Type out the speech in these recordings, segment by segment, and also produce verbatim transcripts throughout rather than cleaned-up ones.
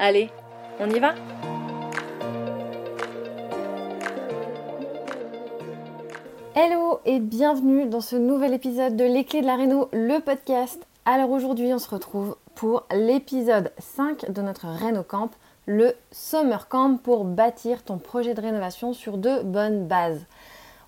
Allez, on y va ? Hello et bienvenue dans ce nouvel épisode de Les Clés de la Réno, le podcast. Alors aujourd'hui, on se retrouve pour l'épisode cinq de notre Réno Camp. Le Summer Camp pour bâtir ton projet de rénovation sur de bonnes bases.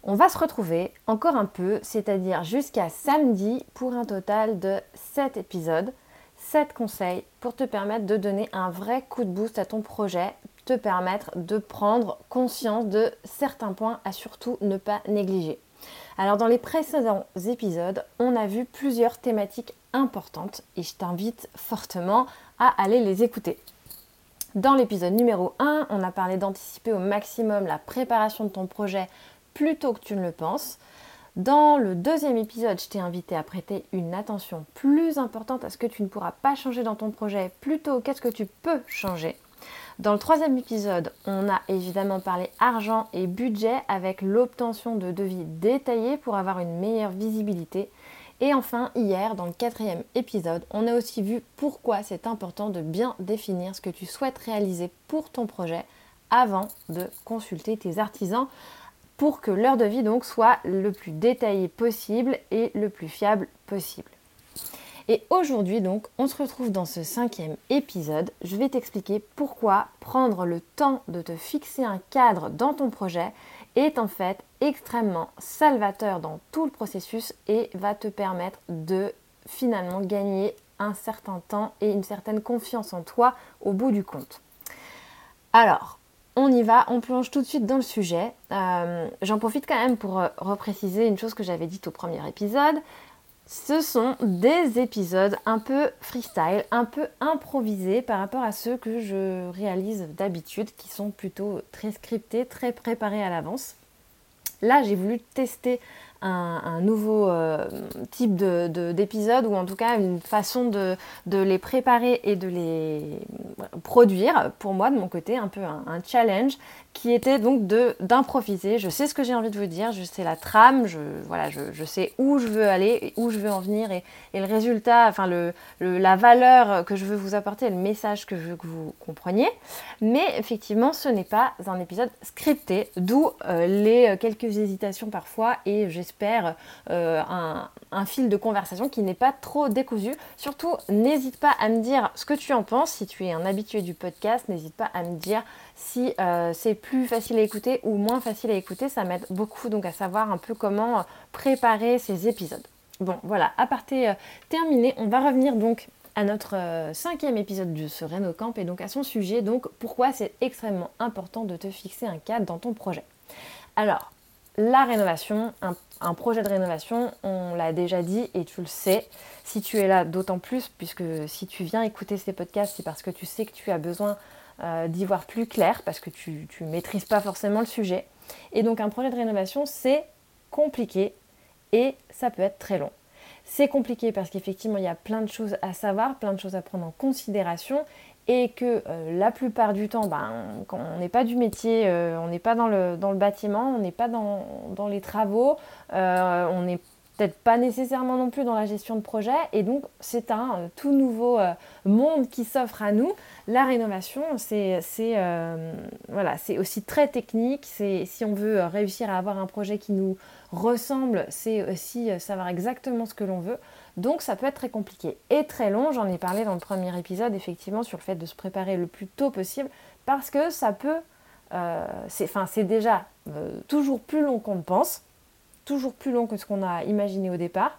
On va se retrouver encore un peu, c'est-à-dire jusqu'à samedi, pour un total de sept épisodes, sept conseils pour te permettre de donner un vrai coup de boost à ton projet, te permettre de prendre conscience de certains points à surtout ne pas négliger. Alors dans les précédents épisodes, on a vu plusieurs thématiques importantes et je t'invite fortement à aller les écouter. Dans l'épisode numéro un, on a parlé d'anticiper au maximum la préparation de ton projet plus tôt que tu ne le penses. Dans le deuxième épisode, je t'ai invité à prêter une attention plus importante à ce que tu ne pourras pas changer dans ton projet, plutôt qu'à ce que tu peux changer. Dans le troisième épisode, on a évidemment parlé argent et budget avec l'obtention de devis détaillés pour avoir une meilleure visibilité. Et enfin, hier, dans le quatrième épisode, on a aussi vu pourquoi c'est important de bien définir ce que tu souhaites réaliser pour ton projet avant de consulter tes artisans pour que leur devis donc soit le plus détaillé possible et le plus fiable possible. Et aujourd'hui donc, on se retrouve dans ce cinquième épisode. Je vais t'expliquer pourquoi prendre le temps de te fixer un cadre dans ton projet est en fait extrêmement salvateur dans tout le processus et va te permettre de finalement gagner un certain temps et une certaine confiance en toi au bout du compte. Alors, on y va, on plonge tout de suite dans le sujet. Euh, j'en profite quand même pour repréciser une chose que j'avais dite au premier épisode. Ce sont des épisodes un peu freestyle, un peu improvisés par rapport à ceux que je réalise d'habitude, qui sont plutôt très scriptés, très préparés à l'avance. Là, j'ai voulu tester un, un nouveau euh, type de, de, d'épisode, ou en tout cas une façon de, de les préparer et de les produire, pour moi, de mon côté, un peu un, un challenge, qui était donc de, d'improviser. Je sais ce que j'ai envie de vous dire, je sais la trame, je, voilà, je, je sais où je veux aller, où je veux en venir, et, et le résultat, enfin le, le, la valeur que je veux vous apporter, le message que je veux que vous compreniez. Mais effectivement, ce n'est pas un épisode scripté, d'où euh, les quelques hésitations parfois, et j'espère euh, un, un fil de conversation qui n'est pas trop décousu. Surtout, n'hésite pas à me dire ce que tu en penses. Si tu es un habitué du podcast, n'hésite pas à me dire si euh, c'est plus facile à écouter ou moins facile à écouter. Ça m'aide beaucoup donc à savoir un peu comment préparer ces épisodes. Bon, voilà, aparté euh, terminé. On va revenir donc à notre euh, cinquième épisode de ce Réno Camp et donc à son sujet, donc pourquoi c'est extrêmement important de te fixer un cadre dans ton projet. Alors, la rénovation, un, un projet de rénovation, on l'a déjà dit et tu le sais. Si tu es là, d'autant plus, puisque si tu viens écouter ces podcasts, c'est parce que tu sais que tu as besoin euh, d'y voir plus clair, parce que tu ne maîtrises pas forcément le sujet. Et donc, un projet de rénovation, c'est compliqué et ça peut être très long. C'est compliqué parce qu'effectivement, il y a plein de choses à savoir, plein de choses à prendre en considération. Et que euh, la plupart du temps, ben, quand on n'est pas du métier, euh, on n'est pas dans le, dans le bâtiment, on n'est pas dans, dans les travaux, euh, on n'est peut-être pas nécessairement non plus dans la gestion de projet. Et donc, c'est un euh, tout nouveau euh, monde qui s'offre à nous. La rénovation, c'est, c'est, euh, voilà, c'est aussi très technique. C'est, si on veut réussir à avoir un projet qui nous ressemble, c'est aussi euh, savoir exactement ce que l'on veut. Donc ça peut être très compliqué et très long, j'en ai parlé dans le premier épisode effectivement sur le fait de se préparer le plus tôt possible parce que ça peut, euh, c'est, enfin, c'est déjà euh, toujours plus long qu'on ne pense, toujours plus long que ce qu'on a imaginé au départ,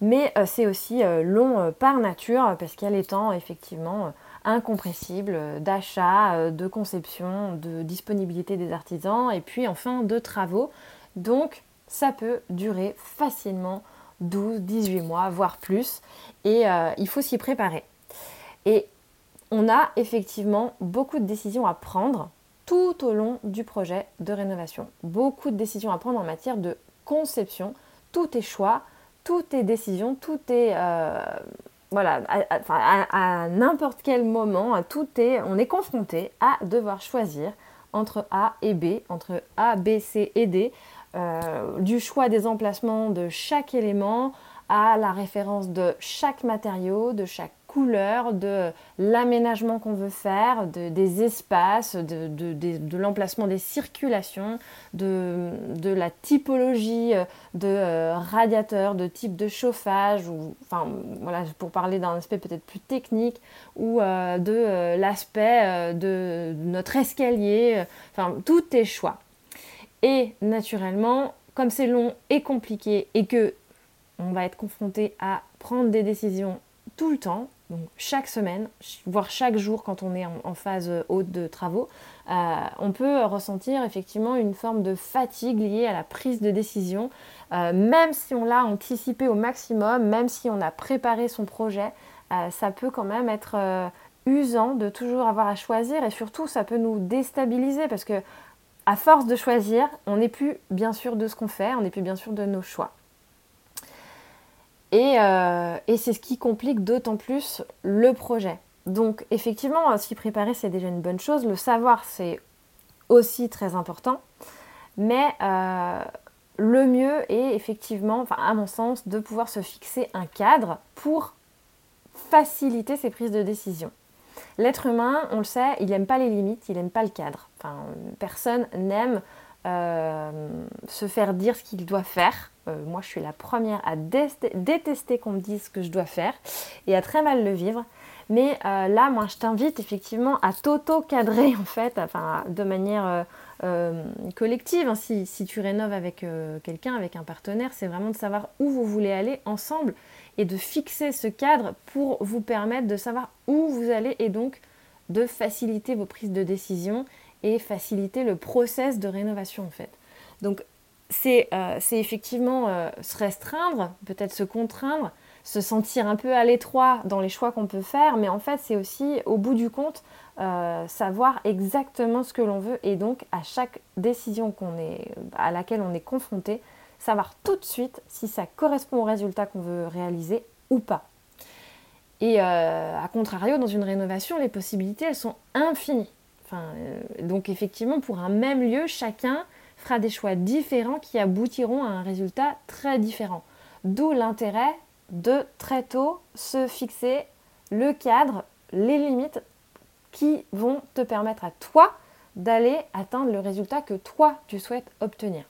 mais euh, c'est aussi euh, long euh, par nature, parce qu'il y a les temps effectivement euh, incompressibles euh, d'achat, euh, de conception, de disponibilité des artisans, et puis enfin de travaux, donc ça peut durer facilement douze, dix-huit mois, voire plus, et euh, il faut s'y préparer. Et on a effectivement beaucoup de décisions à prendre tout au long du projet de rénovation. Beaucoup de décisions à prendre en matière de conception. Tout est choix, tout est décision, tout est... Euh, voilà, à, à, à n'importe quel moment, tout est, on est confronté à devoir choisir entre A et B, entre A, B, C et D, euh, du choix des emplacements de chaque élément à la référence de chaque matériau, de chaque couleur, de l'aménagement qu'on veut faire, de, des espaces, de, de, de, de l'emplacement des circulations, de, de la typologie de euh, radiateur, de type de chauffage, ou enfin voilà, pour parler d'un aspect peut-être plus technique, ou euh, de euh, l'aspect euh, de notre escalier, euh, enfin tout est choix. Et naturellement, comme c'est long et compliqué et que on va être confronté à prendre des décisions tout le temps, donc chaque semaine, voire chaque jour quand on est en, en phase haute de travaux, euh, on peut ressentir effectivement une forme de fatigue liée à la prise de décision, euh, même si on l'a anticipé au maximum, même si on a préparé son projet, euh, ça peut quand même être euh, usant de toujours avoir à choisir, et surtout ça peut nous déstabiliser parce que à force de choisir, on n'est plus bien sûr de ce qu'on fait, on n'est plus bien sûr de nos choix. Et, euh, et c'est ce qui complique d'autant plus le projet. Donc effectivement, s'y préparer, c'est déjà une bonne chose. Le savoir, c'est aussi très important. Mais euh, le mieux est effectivement, enfin, à mon sens, de pouvoir se fixer un cadre pour faciliter ses prises de décision. L'être humain, on le sait, il n'aime pas les limites, il n'aime pas le cadre. Enfin, personne n'aime euh, se faire dire ce qu'il doit faire. Euh, moi, je suis la première à détester, détester qu'on me dise ce que je dois faire et à très mal le vivre. Mais euh, là, moi, je t'invite effectivement à t'auto-cadrer, en fait, enfin, de manière euh, euh, collective. Hein, si, si tu rénoves avec euh, quelqu'un, avec un partenaire, c'est vraiment de savoir où vous voulez aller ensemble et de fixer ce cadre pour vous permettre de savoir où vous allez et donc de faciliter vos prises de décision et faciliter le process de rénovation, en fait. Donc, C'est, euh, c'est effectivement euh, se restreindre, peut-être se contraindre, se sentir un peu à l'étroit dans les choix qu'on peut faire, mais en fait c'est aussi au bout du compte euh, savoir exactement ce que l'on veut et donc à chaque décision qu'on est, à laquelle on est confronté, savoir tout de suite si ça correspond au résultat qu'on veut réaliser ou pas. Et euh, à contrario, dans une rénovation, les possibilités elles sont infinies. Enfin, euh, donc effectivement pour un même lieu, chacun fera des choix différents qui aboutiront à un résultat très différent. D'où l'intérêt de très tôt se fixer le cadre, les limites qui vont te permettre à toi d'aller atteindre le résultat que toi tu souhaites obtenir.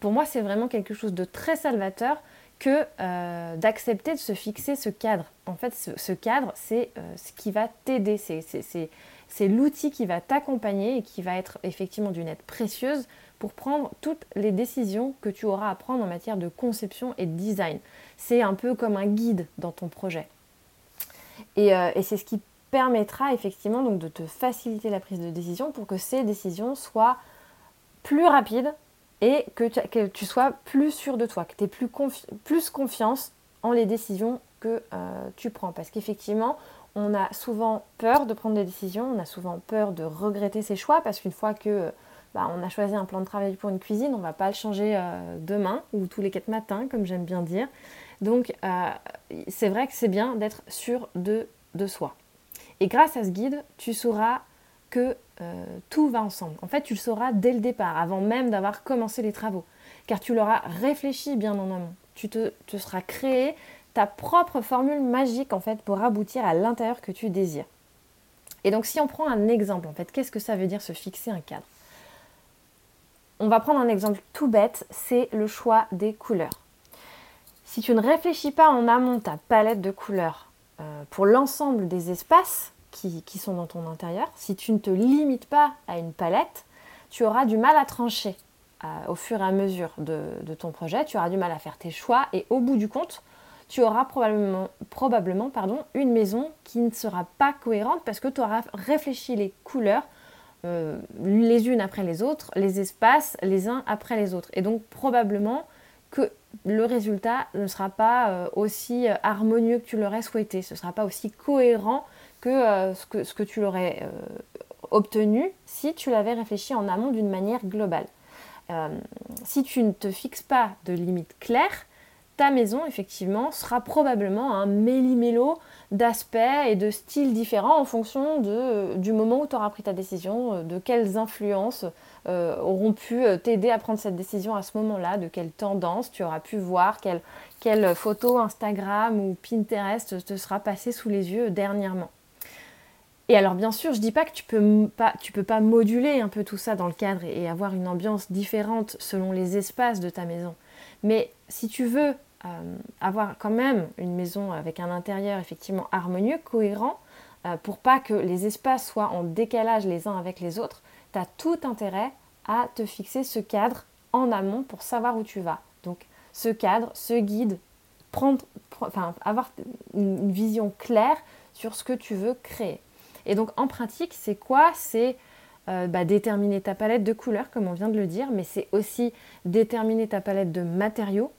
Pour moi, c'est vraiment quelque chose de très salvateur que euh, d'accepter de se fixer ce cadre. En fait, ce, ce cadre, c'est euh, ce qui va t'aider, c'est, c'est, c'est, c'est l'outil qui va t'accompagner et qui va être effectivement d'une aide précieuse pour prendre toutes les décisions que tu auras à prendre en matière de conception et de design. C'est un peu comme un guide dans ton projet. Et, euh, et c'est ce qui permettra effectivement donc, de te faciliter la prise de décision pour que ces décisions soient plus rapides et que tu, que tu sois plus sûr de toi, que tu aies plus, confi- plus confiance en les décisions que euh, tu prends. Parce qu'effectivement, on a souvent peur de prendre des décisions, on a souvent peur de regretter ses choix parce qu'une fois que... Bah, on a choisi un plan de travail pour une cuisine, on ne va pas le changer euh, demain ou tous les quatre matins, comme j'aime bien dire. Donc, euh, c'est vrai que c'est bien d'être sûr de, de soi. Et grâce à ce guide, tu sauras que euh, tout va ensemble. En fait, tu le sauras dès le départ, avant même d'avoir commencé les travaux. Car tu l'auras réfléchi bien en amont. Tu te, te seras créé ta propre formule magique, en fait, pour aboutir à l'intérieur que tu désires. Et donc, si on prend un exemple, en fait, qu'est-ce que ça veut dire se fixer un cadre ? On va prendre un exemple tout bête, c'est le choix des couleurs. Si tu ne réfléchis pas en amont ta palette de couleurs euh, pour l'ensemble des espaces, qui, qui sont dans ton intérieur, si tu ne te limites pas à une palette, tu auras du mal à trancher euh, au fur et à mesure de, de ton projet, tu auras du mal à faire tes choix et au bout du compte, tu auras probablement, probablement pardon, une maison qui ne sera pas cohérente parce que tu auras réfléchi les couleurs euh, les unes après les autres, les espaces les uns après les autres. Et donc probablement que le résultat ne sera pas euh, aussi harmonieux que tu l'aurais souhaité, ce ne sera pas aussi cohérent que, euh, ce, que ce que tu l'aurais euh, obtenu si tu l'avais réfléchi en amont d'une manière globale. Euh, si tu ne te fixes pas de limites claires, ta maison, effectivement, sera probablement un méli-mélo d'aspects et de styles différents en fonction de, du moment où tu auras pris ta décision, de quelles influences euh, auront pu t'aider à prendre cette décision à ce moment-là, de quelles tendances tu auras pu voir, quelle, quelle photo Instagram ou Pinterest te sera passée sous les yeux dernièrement. Et alors, bien sûr, je ne dis pas que tu peux pas, tu peux pas moduler un peu tout ça dans le cadre et, et avoir une ambiance différente selon les espaces de ta maison. Mais si tu veux Euh, avoir quand même une maison avec un intérieur effectivement harmonieux, cohérent, euh, pour pas que les espaces soient en décalage les uns avec les autres, tu as tout intérêt à te fixer ce cadre en amont pour savoir où tu vas. Donc ce cadre, ce guide, prendre, pre- enfin, avoir une vision claire sur ce que tu veux créer. Et donc en pratique, c'est quoi ? C'est Euh, bah, déterminer ta palette de couleurs, comme on vient de le dire, mais c'est aussi déterminer ta palette de matériaux,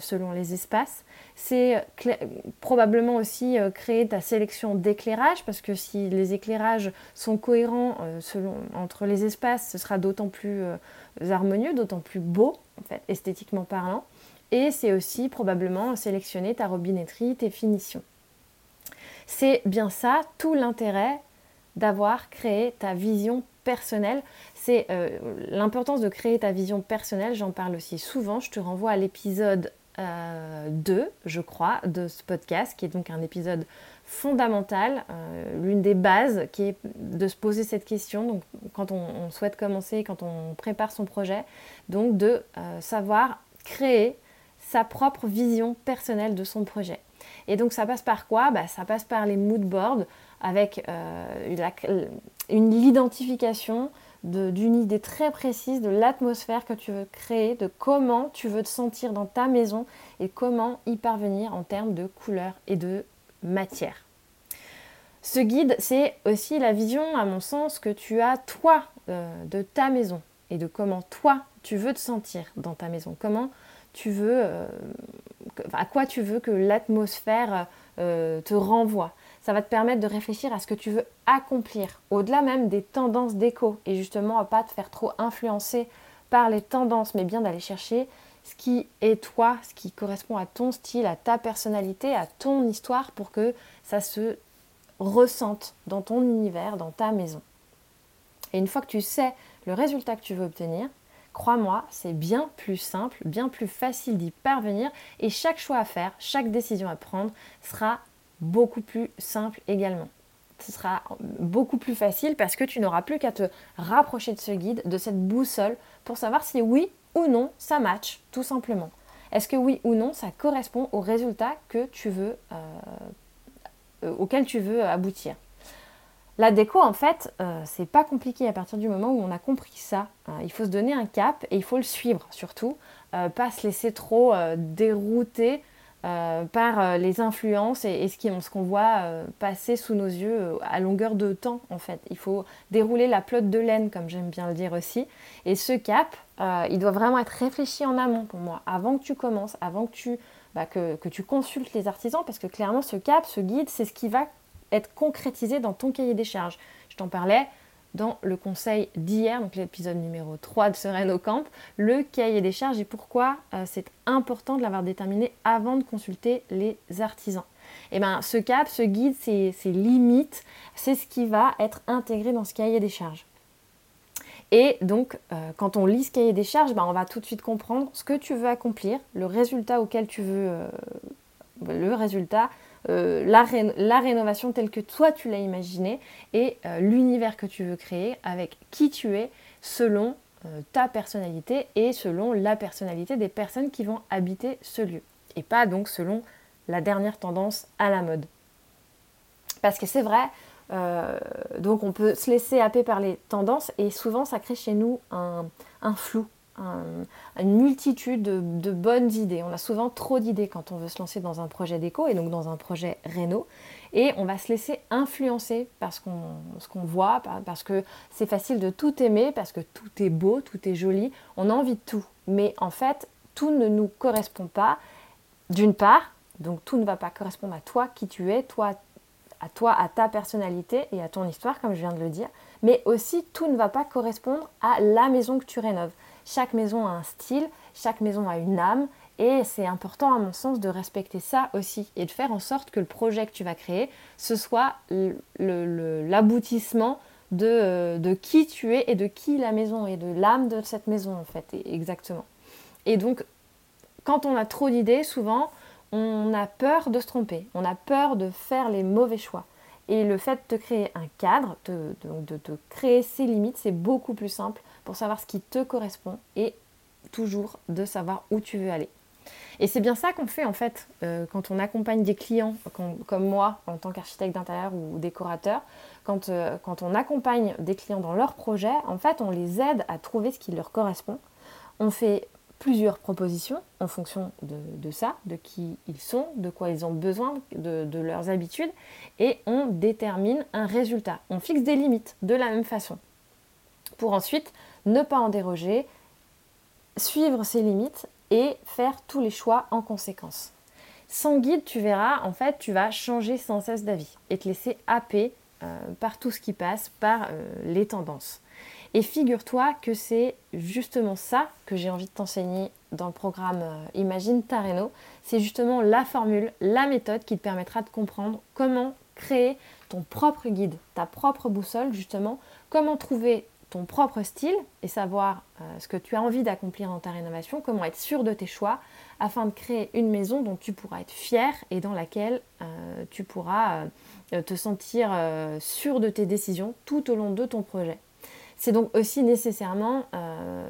selon les espaces. C'est cl- probablement aussi euh, créer ta sélection d'éclairage, parce que si les éclairages sont cohérents euh, selon, entre les espaces, ce sera d'autant plus euh, harmonieux, d'autant plus beau, en fait, esthétiquement parlant. Et c'est aussi probablement sélectionner ta robinetterie, tes finitions. C'est bien ça, tout l'intérêt d'avoir créé ta vision personnelle. C'est euh, l'importance de créer ta vision personnelle, j'en parle aussi souvent, je te renvoie à l'épisode euh, deux, je crois, de ce podcast, qui est donc un épisode fondamental, euh, l'une des bases, qui est de se poser cette question, donc quand on, on souhaite commencer, quand on prépare son projet, donc de euh, savoir créer sa propre vision personnelle de son projet. Et donc ça passe par quoi ? Bah, ça passe par les mood boards, avec euh, la, une, l'identification de, d'une idée très précise de l'atmosphère que tu veux créer, de comment tu veux te sentir dans ta maison et comment y parvenir en termes de couleurs et de matière. Ce guide, c'est aussi la vision, à mon sens, que tu as toi euh, de ta maison et de comment toi tu veux te sentir dans ta maison, comment tu veux, euh, à quoi tu veux que l'atmosphère euh, te renvoie. Ça va te permettre de réfléchir à ce que tu veux accomplir, au-delà même des tendances déco, et justement à pas te faire trop influencer par les tendances, mais bien d'aller chercher ce qui est toi, ce qui correspond à ton style, à ta personnalité, à ton histoire, pour que ça se ressente dans ton univers, dans ta maison. Et une fois que tu sais le résultat que tu veux obtenir, crois-moi, c'est bien plus simple, bien plus facile d'y parvenir, et chaque choix à faire, chaque décision à prendre sera beaucoup plus simple également. Ce sera beaucoup plus facile parce que tu n'auras plus qu'à te rapprocher de ce guide, de cette boussole, pour savoir si oui ou non ça match, tout simplement. Est-ce que oui ou non ça correspond au résultat que tu veux, euh, auquel tu veux aboutir. La déco, en fait, euh, c'est pas compliqué à partir du moment où on a compris ça. Hein. Il faut se donner un cap et il faut le suivre surtout, euh, pas se laisser trop euh, dérouter Euh, par euh, les influences et, et ce, qui, ce qu'on voit euh, passer sous nos yeux euh, à longueur de temps, en fait. Il faut dérouler la pelote de laine, comme j'aime bien le dire aussi. Et ce cap, euh, il doit vraiment être réfléchi en amont pour moi, avant que tu commences, avant que tu, bah, que, que tu consultes les artisans, parce que clairement, ce cap, ce guide, c'est ce qui va être concrétisé dans ton cahier des charges. Je t'en parlais dans le conseil d'hier, donc l'épisode numéro trois de ce Réno Camp, le cahier des charges et pourquoi euh, c'est important de l'avoir déterminé avant de consulter les artisans. Et bien ce cap, ce guide, ces limites, c'est ce qui va être intégré dans ce cahier des charges. Et donc euh, quand on lit ce cahier des charges, ben, on va tout de suite comprendre ce que tu veux accomplir, le résultat auquel tu veux, euh, le résultat Euh, la, ré- la rénovation telle que toi tu l'as imaginée et euh, l'univers que tu veux créer avec qui tu es selon euh, ta personnalité et selon la personnalité des personnes qui vont habiter ce lieu et pas donc selon la dernière tendance à la mode. Parce que c'est vrai, Euh, donc on peut se laisser happer par les tendances et souvent ça crée chez nous un, un flou, un, une multitude de, de bonnes idées. On a souvent trop d'idées quand on veut se lancer dans un projet déco et donc dans un projet réno, et on va se laisser influencer par ce qu'on, ce qu'on voit, par, parce que c'est facile de tout aimer, parce que tout est beau, tout est joli, on a envie de tout, mais en fait tout ne nous correspond pas d'une part, donc tout ne va pas correspondre à toi, qui tu es, toi à toi, à ta personnalité et à ton histoire, comme je viens de le dire. Mais aussi, tout ne va pas correspondre à la maison que tu rénoves. Chaque maison a un style, chaque maison a une âme, et c'est important, à mon sens, de respecter ça aussi et de faire en sorte que le projet que tu vas créer, ce soit le, le, l'aboutissement de, de qui tu es et de qui la maison et de l'âme de cette maison, en fait, exactement. Et donc, quand on a trop d'idées, souvent, on a peur de se tromper, on a peur de faire les mauvais choix. Et le fait de créer un cadre, de, de, de, de créer ses limites, c'est beaucoup plus simple pour savoir ce qui te correspond et toujours de savoir où tu veux aller. Et c'est bien ça qu'on fait en fait euh, quand on accompagne des clients quand, comme moi en tant qu'architecte d'intérieur ou décorateur. Quand, euh, quand on accompagne des clients dans leur projet, en fait on les aide à trouver ce qui leur correspond. On fait plusieurs propositions en fonction de, de ça, de qui ils sont, de quoi ils ont besoin, de, de leurs habitudes, et on détermine un résultat. On fixe des limites de la même façon pour ensuite ne pas en déroger, suivre ces limites et faire tous les choix en conséquence. Sans guide, tu verras, en fait, tu vas changer sans cesse d'avis et te laisser happer euh, par tout ce qui passe, par euh, les tendances. Et figure-toi que c'est justement ça que j'ai envie de t'enseigner dans le programme Imagine Ta Réno. C'est justement la formule, la méthode qui te permettra de comprendre comment créer ton propre guide, ta propre boussole justement, comment trouver ton propre style et savoir euh, ce que tu as envie d'accomplir dans ta rénovation, comment être sûr de tes choix afin de créer une maison dont tu pourras être fier et dans laquelle euh, tu pourras euh, te sentir euh, sûr de tes décisions tout au long de ton projet. C'est donc aussi nécessairement euh,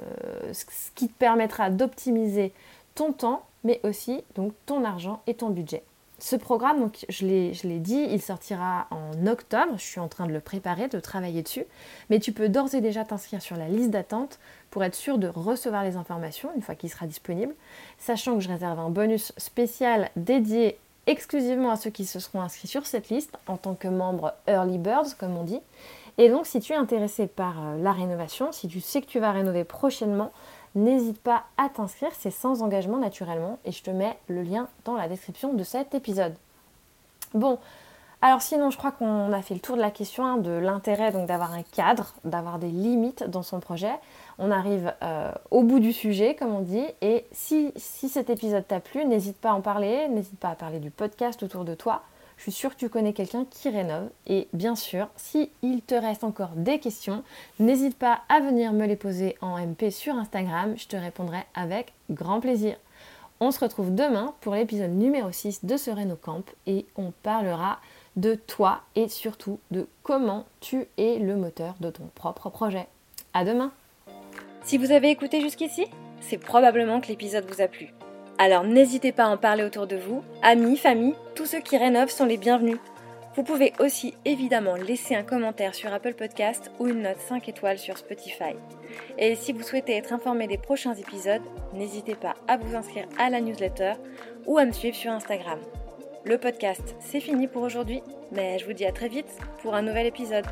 ce qui te permettra d'optimiser ton temps, mais aussi donc, ton argent et ton budget. Ce programme, donc, je l'ai, je l'ai dit, il sortira en octobre. Je suis en train de le préparer, de travailler dessus. Mais tu peux d'ores et déjà t'inscrire sur la liste d'attente pour être sûr de recevoir les informations une fois qu'il sera disponible. Sachant que je réserve un bonus spécial dédié exclusivement à ceux qui se seront inscrits sur cette liste en tant que membres Early Birds, comme on dit. Et donc, si tu es intéressé par la rénovation, si tu sais que tu vas rénover prochainement, n'hésite pas à t'inscrire, c'est sans engagement naturellement. Et je te mets le lien dans la description de cet épisode. Bon, alors sinon, je crois qu'on a fait le tour de la question, hein, de l'intérêt donc d'avoir un cadre, d'avoir des limites dans son projet. On arrive euh, au bout du sujet, comme on dit. Et si, si cet épisode t'a plu, n'hésite pas à en parler, n'hésite pas à parler du podcast autour de toi. Je suis sûre que tu connais quelqu'un qui rénove. Et bien sûr, si il te reste encore des questions, n'hésite pas à venir me les poser en M P sur Instagram. Je te répondrai avec grand plaisir. On se retrouve demain pour l'épisode numéro six de ce Réno Camp et on parlera de toi et surtout de comment tu es le moteur de ton propre projet. À demain! Si vous avez écouté jusqu'ici, c'est probablement que l'épisode vous a plu. Alors n'hésitez pas à en parler autour de vous, amis, famille, tous ceux qui rénovent sont les bienvenus. Vous pouvez aussi évidemment laisser un commentaire sur Apple Podcast ou une note cinq étoiles sur Spotify. Et si vous souhaitez être informé des prochains épisodes, n'hésitez pas à vous inscrire à la newsletter ou à me suivre sur Instagram. Le podcast, c'est fini pour aujourd'hui, mais je vous dis à très vite pour un nouvel épisode.